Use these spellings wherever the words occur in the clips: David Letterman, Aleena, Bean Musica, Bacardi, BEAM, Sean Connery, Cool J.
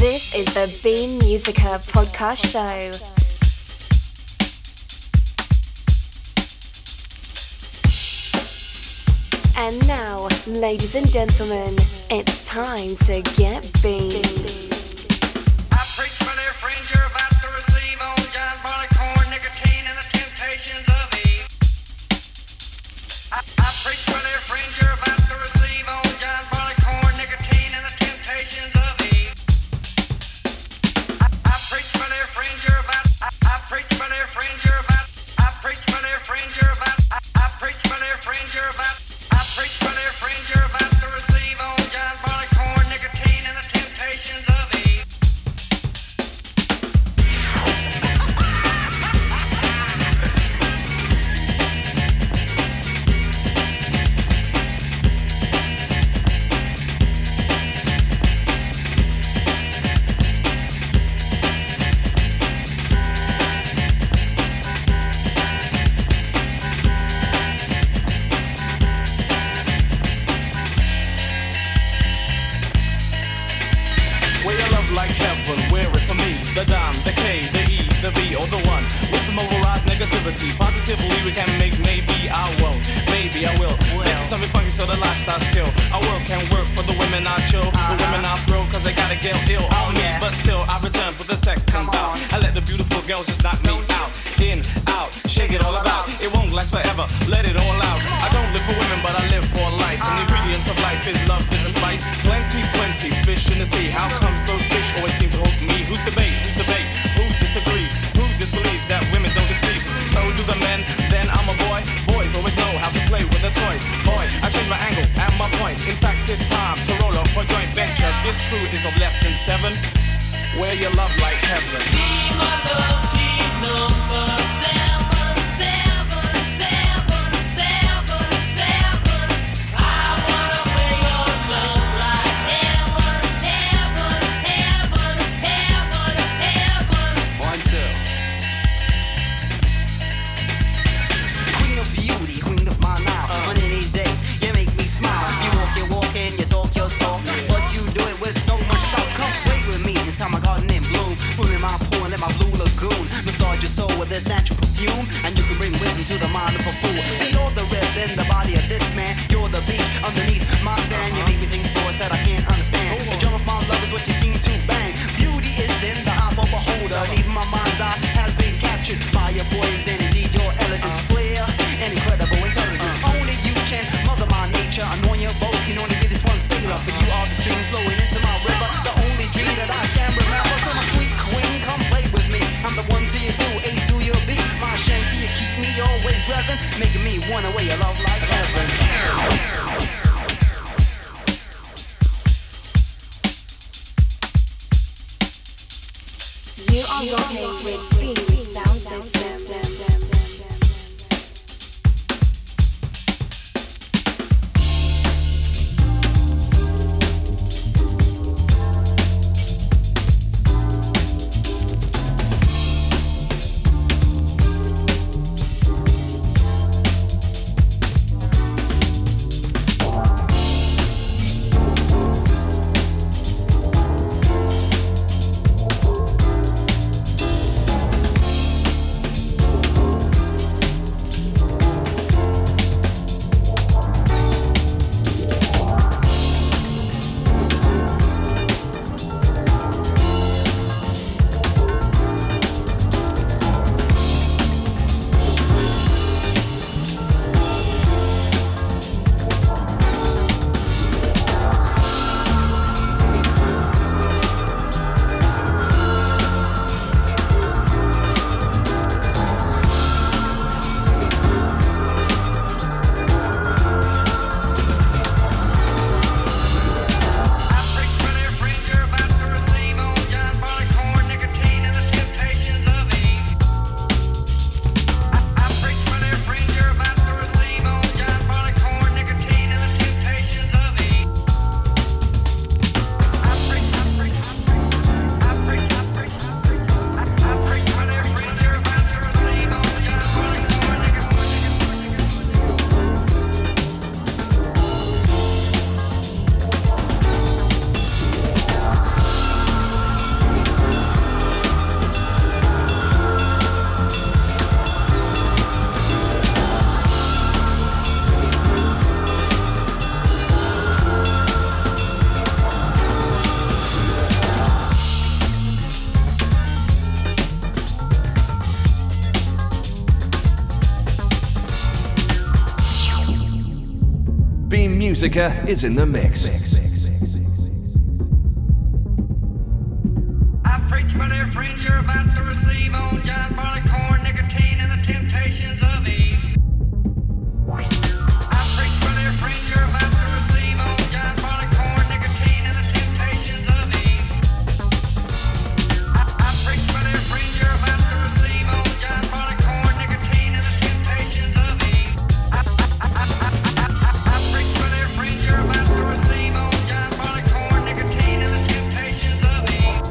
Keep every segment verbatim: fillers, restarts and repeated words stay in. This is the Bean Musica podcast show. And now, ladies and gentlemen, it's time to get beamed. I preach for dear friends, you're about to receive old John Barleycorn, nicotine, and the temptations of Eve. I, I preach for dear friends, you're about to receive old John Barleycorn, nicotine, and the temptations of Eve. I, I preach for dear friends, you're about. I, I preach for dear friends, you're about. I preach for dear friends, you're about. I, I preach for dear friends, you're about. I preach for their friends, you're about to receive old John Barleycorn, nicotine, and the temptations of Eve. Positively we can make, maybe I will, maybe I will. Well, something funky so the lifestyle skill. I will can work for the women I chill, uh-huh. The women I throw cause they gotta get ill. Oh, yeah. But still I return for the second out. I let the beautiful girls just knock me out, in, out, shake it all about. It won't last forever, let it all out. I don't live for women but I live for life. Uh-huh. And the ingredients of life is love, is a spice. Plenty, plenty, fish in the sea. How comes those fish always seem to hook me? Who's the bait, who's the bait, who disagrees? Who disbelieves that women don't deceive? So do the men, then I'm a boy. Boys always know how to play with their toys. Boy, I change my angle and my point. In fact, it's time to roll up for joint venture. This crew is of less than seven. Where your love like heaven. Diva, the key number seven, seven, seven, seven, seven. I wanna wear your love like heaven, heaven, heaven, heaven, heaven. One, two. With this natural perfume, and you can bring wisdom to the mind of a fool. Feel all the rest in the body of this man. You're the beat underneath my sand. You make me think thoughts that I can't understand. The drum of my love is what you seem to bang. Beauty is in the eye of a beholder, and even my mind's eye has been captured by your poise. And indeed your elegance, flair, and incredible intelligence. Only you can mother my nature. I'm on your boat, you can only be this one sailor. For you are the stream flowing into my river, the only dream that I can remember. So my sweet queen, come play with me. I'm the one to you too. Always revving, making me want to wear your love like heaven. You are rocking with Beam Sound System. Musica is in the mix. I preach my dear friends, you're about to receive on John Barley Corn, Nicotine, and the Temptations of Eve. I preach my dear friends, you're about to receive on John Barley Corn, Nicotine, and the Temptations of Eve. I, I preach my dear friends, you're about to receive on John Barley Corn, Nicotine, and the Temptations of Eve. I, I, I, I, I, I, I preach my dear friends, you're about to receive on John Barley Corn, Nicotine, and the Temptations of Eve.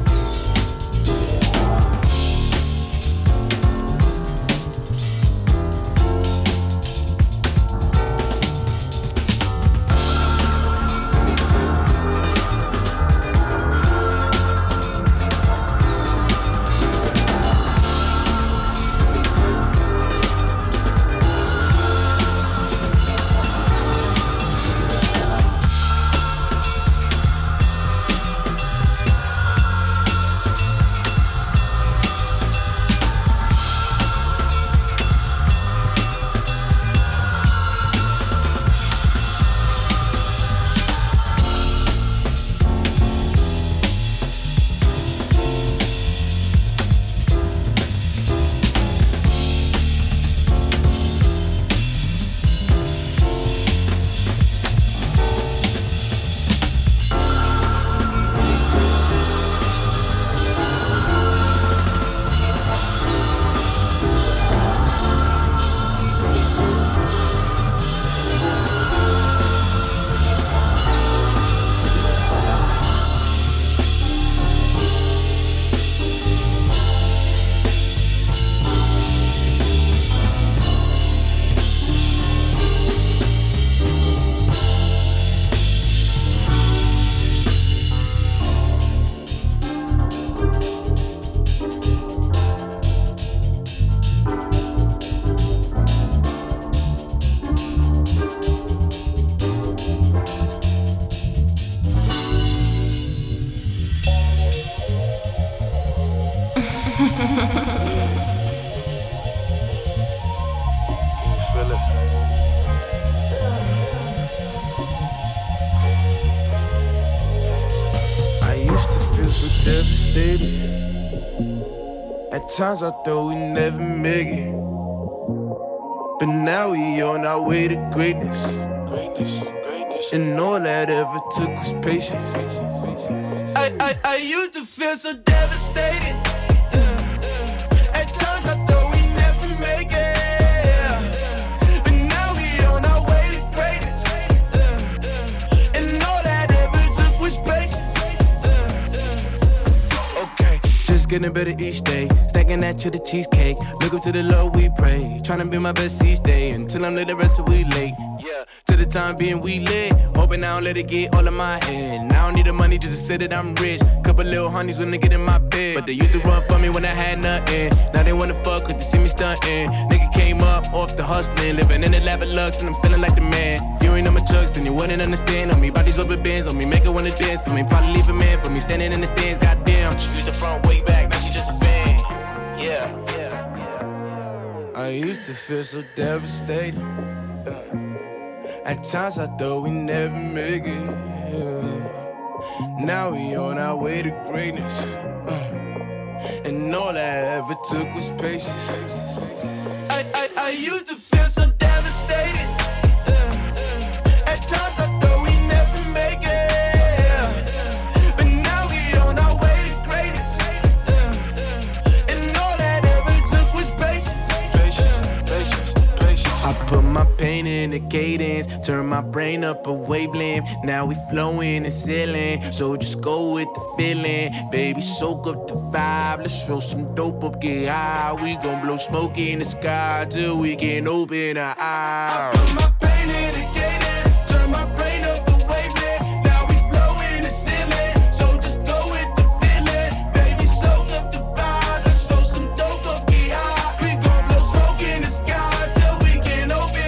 Times I thought we never make it, but now we on our way to greatness. Greatness, greatness. And all that ever took was patience. I, I, I used to feel so devastated. Uh, at times I thought we never make it, but now we on our way to greatness. Uh, and all that ever took was patience. Okay, just getting better each day. Stacking that to the cheesecake, look up to the Lord we pray. Trying to be my best each day until I'm lit the rest of we late. Yeah, to the time being we lit. Hoping I don't let it get all in my head. I don't need the money just to say that I'm rich. Couple little honeys when they get in my bed, but they used to run for me when I had nothing. Now they wanna fuck cause they see me stunting. Nigga came up off the hustling, living in the lap of lux and I'm feeling like the man. If you ain't on my chucks, then you wouldn't understand. On me, bodies rubber bands, on me, make her wanna dance. For me, probably leave a man for me, standing in the stands, goddamn. She used the front way back, now she just a fan. Yeah, yeah, yeah. I used to feel so devastated. Uh, at times I thought we never make it. Uh, now we on our way to greatness. Uh, and all I ever took was patience. I, I, I used to feel so devastated. Uh, at times I thought we never make it. My pain in the cadence, turn my brain up a wavelength. Now we flowing and sailing, so just go with the feeling. Baby, soak up the vibe, let's throw some dope up, get high. We gon' blow smoke in the sky till we can open our eyes. I put my pain in the cadence, turn my brain up a wavelength. Now we flowing and sailing, so just go with the feeling. Baby, soak up the vibe, let's throw some dope up, get high. We gon' blow smoke in the sky till we can open.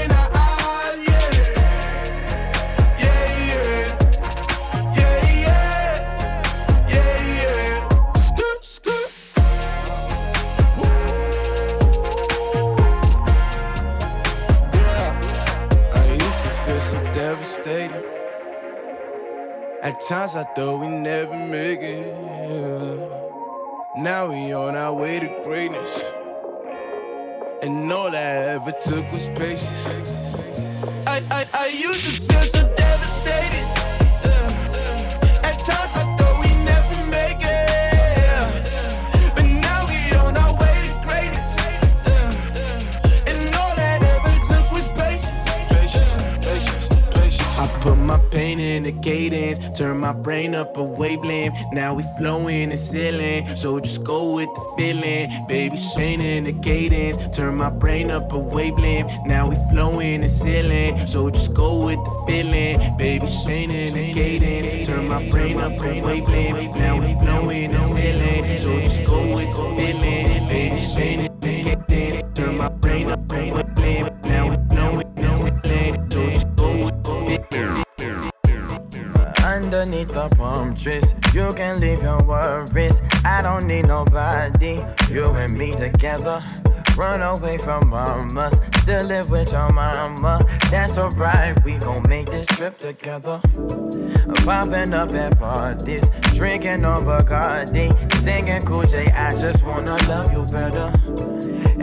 Times I thought we never make it. Yeah. Now we on our way to greatness. And all I ever took was patience. I, I, I used to feel so devastated. Yeah. At times I thought we never make it. Yeah. But now we on our way to greatness. Yeah. And all I ever took was patience. Patience, patience, patience. I put my pain in the cadence, turn my brain up a wavelength. Now we flowing and sailing, so just go with the feeling. Baby, pain in the cadence, turn my brain up a wavelength. Now we flowing and sailing, so just go with the feeling. Baby, pain in the cadence, turn my brain up a wavelength. Now we flowing and sailing, so just go with the feeling. Baby, pain in the cadence, turn my brain up a wavelength. Now we flowing and sailing, so just go with the feeling. Underneath the palm trees, you can leave your worries. I don't need nobody, you and me together. Run away from mamas, still live with your mama. That's alright, we gon' make this trip together. Popping up at parties, drinking on Bacardi, singing Cool J, I just wanna love you better.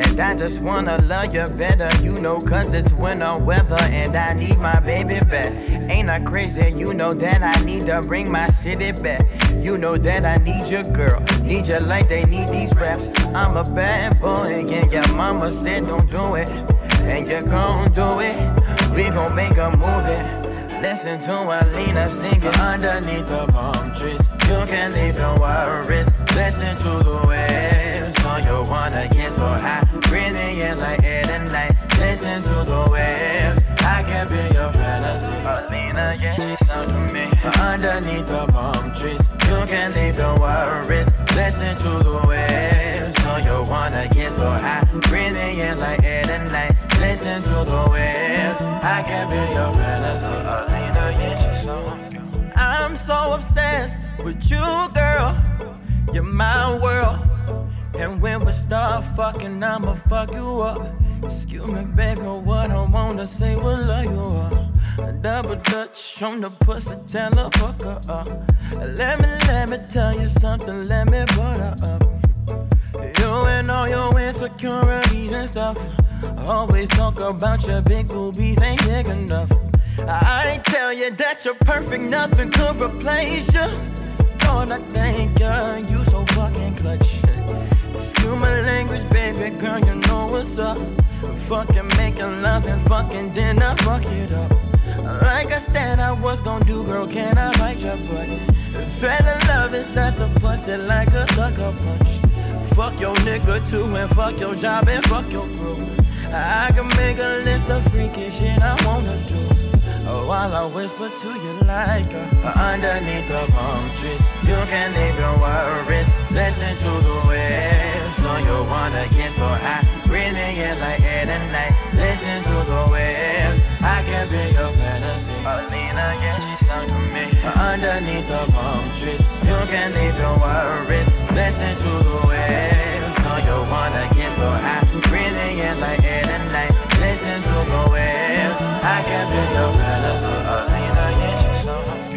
And I just wanna love you better, you know, cause it's winter weather. And I need my baby back. Ain't I crazy? You know that I need to bring my city back. You know that I need your girl, need you like they need these raps. I'm a bad boy, and your mama said don't do it, and you gon' do it. We gon' make a movie. Listen to Aleena singing underneath the palm trees. You can leave your worries. Listen to the waves, so you wanna get so high, breathing in like air tonight. Listen to the waves, I can be your fantasy. Aleena, yeah, she sung to me. Underneath the palm trees, you can leave your worries. Listen to the waves, so you wanna get so high, breathing in like air tonight. Listen to the waves, I can be your fantasy. Aleena, yeah, she's so. I'm so obsessed with you, girl. You're my world. And when we start fucking, I'ma fuck you up. Excuse me, baby, what I wanna say, what love you are. Double touch from the pussy, tell her fuck her up. Let me, let me tell you something, let me put her up. You and all your insecurities and stuff. Always talk about your big boobies ain't big enough. I tell you that you're perfect, nothing could replace you. Lord, I thank you, you so fucking clutch. Excuse my language, baby girl, you know what's up. Fucking making love and fucking dinner, fuck it up. Like I said I was gonna do, girl, can I bite your butt? Fell in love inside the pussy like a sucker punch. Fuck your nigga too, and fuck your job, and fuck your crew. I can make a list of freaky shit I wanna do. While I whisper to you like her. Underneath the palm trees, you can leave your worries. Listen to the waves, so you wanna get so high, breathing in like air tonight. Listen to the waves, I can be your fantasy. Aleena, yeah, she sung to me. Underneath the palm trees, you can leave your worries. Listen to the waves, so you wanna get so high, breathing in like air tonight. Listen to the waves, I can be your fellas. So Aleena, yeah, she's so good.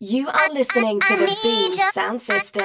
You are listening to the BEAM Sound System.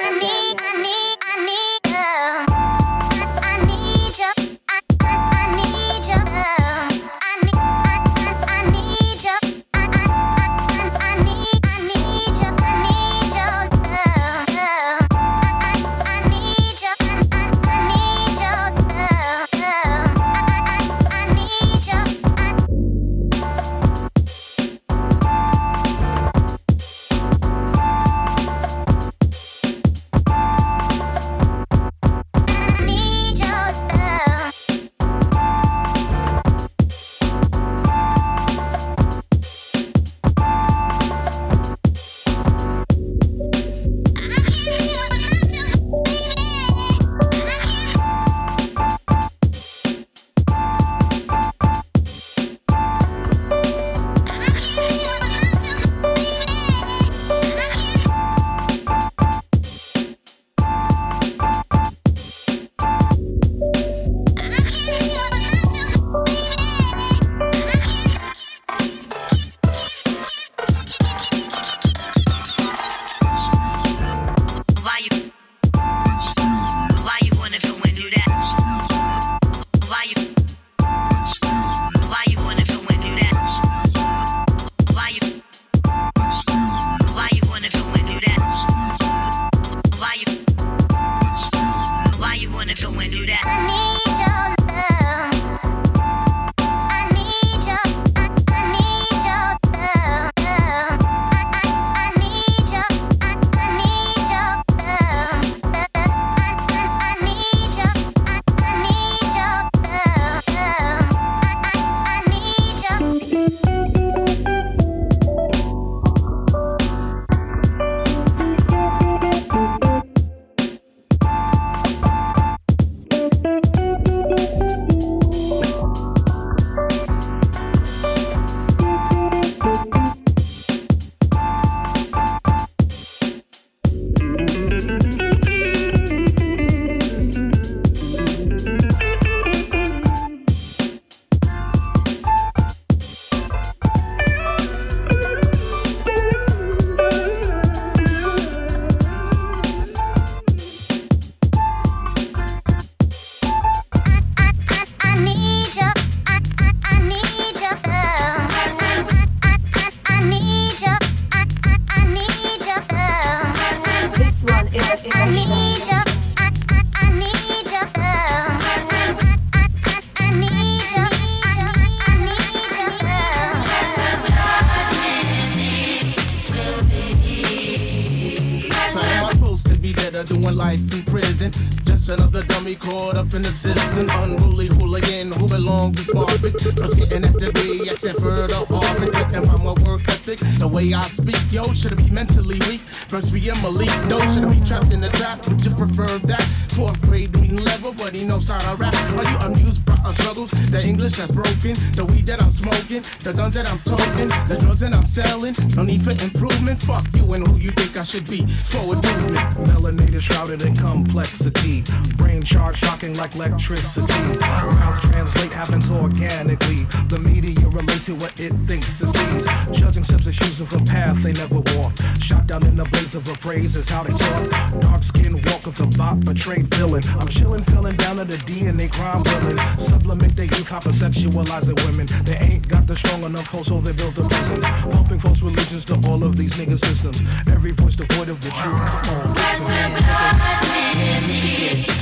here doing life in prison. Just another dummy caught up in the system. Unruly hooligan who belongs to Spartan. First getting at the reaction for the Harvard. And by my work ethic, the way I speak, yo, should I be mentally weak? First be in Malik, though, should I be trapped in the trap? Would you prefer that? Fourth grade mean level, but he knows how to rap. Are you amused by our struggles? The English that's broken, the weed that I'm smoking, the guns that I'm toting, the drugs that I'm selling. No need for improvement. Fuck you and who you think I should be. Forward movement. Melanated, shrouded in complexity. Brain charge shocking like electricity. Mouth translate happens organically. The media relates to what it thinks it sees. Judging steps is choosing for path they never walk. Shot down in the blaze of a phrase is how they talk. Dark skin walking for bop, betrayed villain. I'm chilling, feeling down at the D N A crime villain. Supplement their youth, hypersexualizing women. They ain't got the strong enough hope, so they build a prison. Pumping false religions to all of these nigga systems. Every voice devoid of the truth. Come on, listen.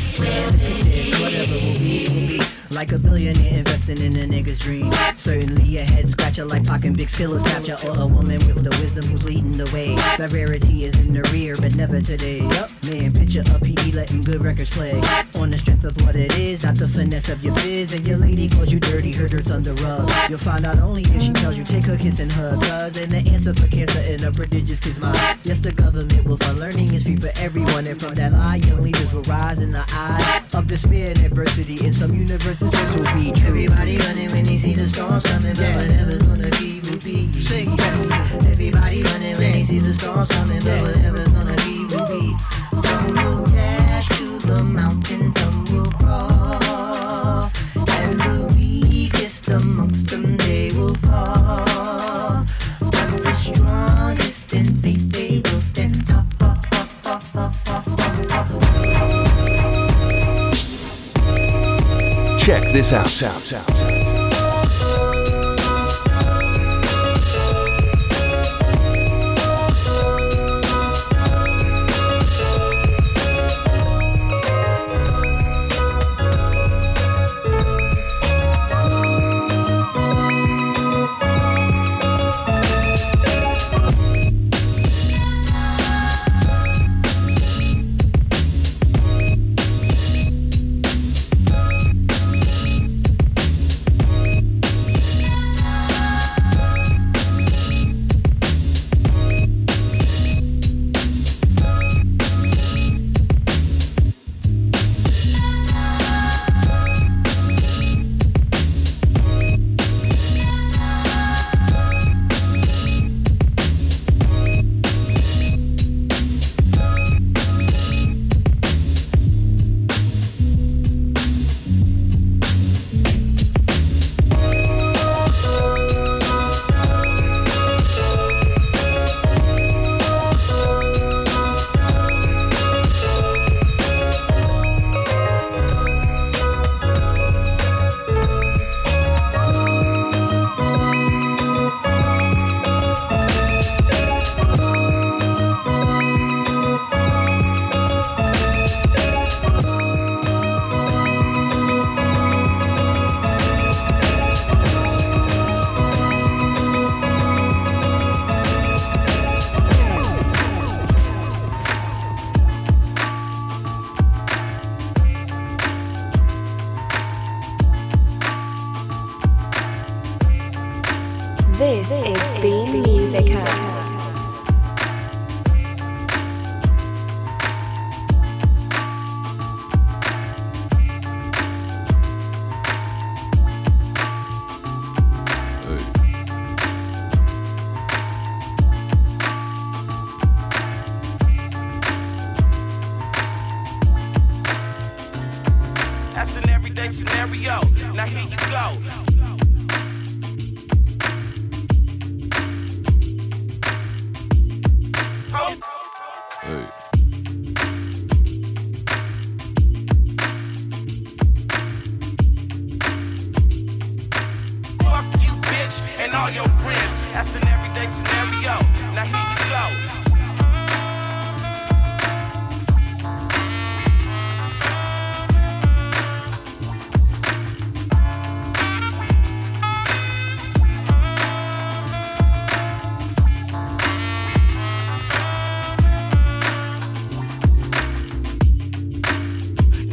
Whatever will be, will be. Like a billionaire investing in a nigga's dream. Certainly a head scratcher like Pac and Big Skills capture. Or a woman with the wisdom who's leading the way. The rarity is in the rear, but never today. Yup, man, picture a P E letting good records play. On the strength of what it is, not the finesse of your biz. And your lady calls you dirty, her dirt's under rugs. You'll find out only if she tells you take her kiss and hug. Cause and the answer for cancer in a prodigious kid's mind. Yes, the government will fund learning is free for everyone. And from that lie, young leaders will rise in the eyes of despair and adversity. In some universes, this will be true. Everybody running when they see the storms coming. But whatever's gonna be, will be. Everybody running when they see the storms coming. But whatever's gonna be, will be. Some will dash to the mountain, some will crawl. And the weakest amongst them, they will fall. But the strongest in faith, they will stand tall. Check this out, out, out, out.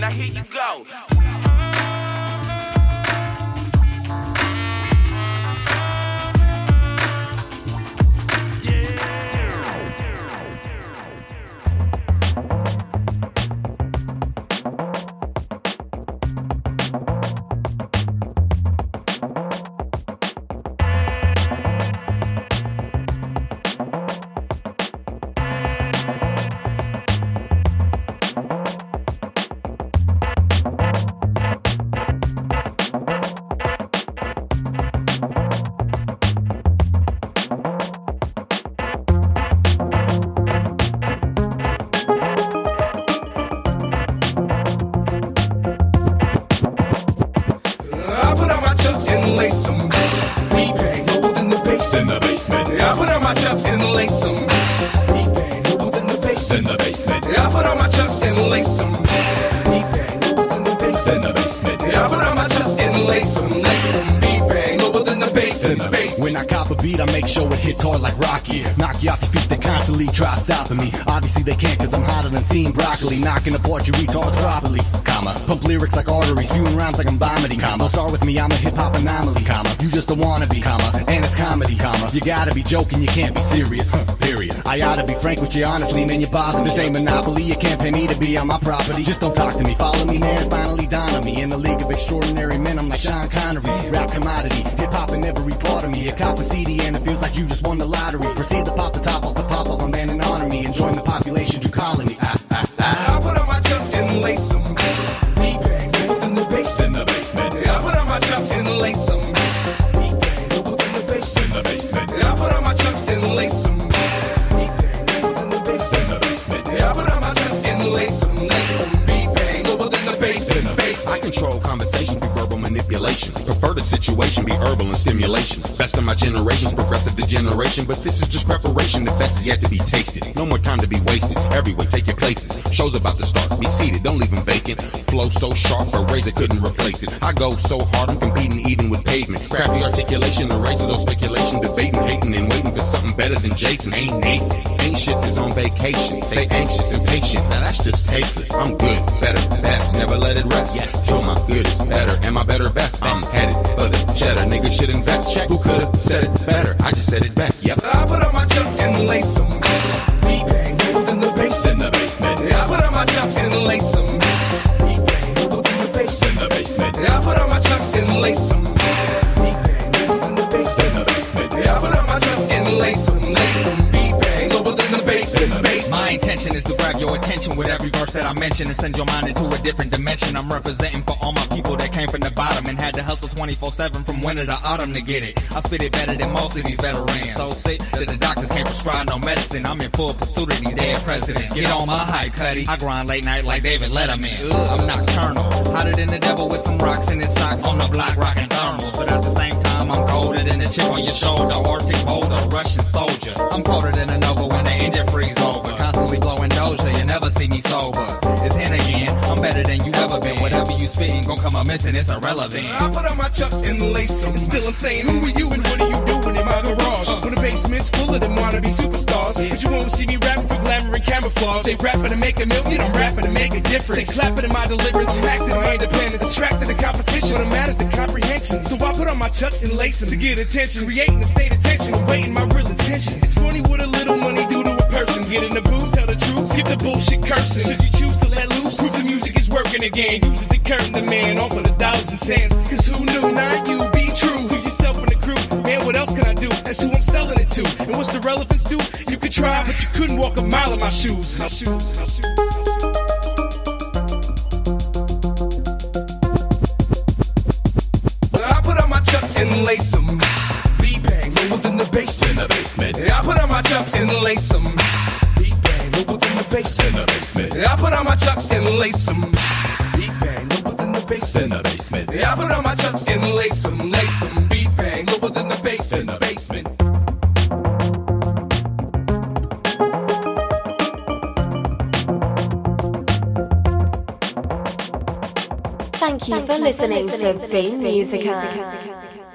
now here you go. Knocking apart your retards properly, comma. Pump lyrics like arteries, spewing rhymes like I'm vomiting, comma. Start with me, I'm a hip-hop anomaly, comma. You just a wannabe, comma. And it's comedy, comma. You gotta be joking, you can't be serious, huh, period. I oughta be frank with you, honestly, man, you bother. This ain't Monopoly, you can't pay me to be on my property. Just don't talk to me, follow me, man, finally dawn on me. In the league of extraordinary men, I'm like Sean Connery. Rap commodity, hip-hop in every part of me. A cop a C D and it feels like you just won the lottery. Proceed to pop the top off the pop off, a man and honor me. And join the population, you colony. I and lace them. We bang over than the bass in the basement. I put on my chucks and lace them. We bang over than the bass in the basement. I put on my chucks and lace them. We bang over than the bass in the basement. I put on my chucks and lace them. Lace them. We bang over than the bass in the basement. I control conversation through verbal manipulation. Prefer the situation be herbal and stimulation. Best of my generation's progressive degeneration. But this is just preparation. The best is yet to be tasted. No more time to be wasted. Everywhere, take your places. Show's about to start. Be seated, don't leave them vacant. Flow so sharp, a razor couldn't replace it. I go so hard, I'm competing even with pavement. Crafty articulation, erases all speculation. Debating, hating, and waiting for something better than Jason. Ain't Nathan. Ain't shit is on vacation. They anxious, impatient. Now that's just tasteless. I'm good, better, best. Never let it rest. Yes. Till my good is better, and my better best. I'm headed for the cheddar. Nigga should invest. Check who could've said it better. I just said it best. Yep. So I put on my chucks and lace them. We bang more than the bass in the basement. I put on my chucks and lace them. We bang over the bass in the basement. I put on my chucks and lace them. We bang over the bass in the basement. I put on my chucks and lace them. Lace them. We bang over the bass in the basement. My intention is to grab your attention with every verse that I mention and send your mind into a different dimension. I'm representing for all my people that came from the bottom and had to hustle twenty-four seven from winter to autumn to get it. I spit it better than most of these veterans. So sick that the doctors can't prescribe no medicine. I'm in full pursuit of these dead presidents. Get on my hype, Cuddy. I grind late night like David Letterman. Ugh, I'm nocturnal. Hotter than the devil with some rocks in his socks. On the block, rocking thermals. But at the same time, I'm colder than the chip on your shoulder. Arctic boulder, Russian soldier. I'm colder than a Nova when the engine freeze over. Constantly blowing Doja, you never see me sober. It's in again. I'm better than you ever been. Whatever you spitting gon' come up missing, it's irrelevant. I put on my chucks and lace them. Still I'm saying, who are you and what are you doing in my garage? Uh, when the basement's full of them wanna be superstars. Yeah. But you won't see me rapping for glamour and camouflage. They rapping to make a million, I'm rapping to make a difference. They clapping in my deliverance, I'm acting my independence. Attracted to competition, I'm at it to comprehension. So I put on my chucks and lace them to get attention. Creating a state of tension, I'm waiting my real intentions. It's funny what a little money do to a person. Get in the booth, tell the truth, skip the bullshit cursing. Should you choose to let loose, prove the music is working again. Use it to curtain the man, off of the dollars and cents. Cause who knew, not you, be true to yourself and the crew. Man, what else can I do? That's who I'm selling it to. And what's the relevance to? You could try, but you couldn't walk a mile in my shoes. My shoes, my shoes. I put on my chucks and lace them. Beat bang, lower than the basement. The basement. I put on my chucks and lace them. Beat bang, lower than the basement. The basement. I put on my chucks and lace them. Beat bang, lower than the basement. The basement. I put on my chucks and lace them. Lace them. Beat bang, lower than the basement. The basement. Thank you for listening to Bean Musica.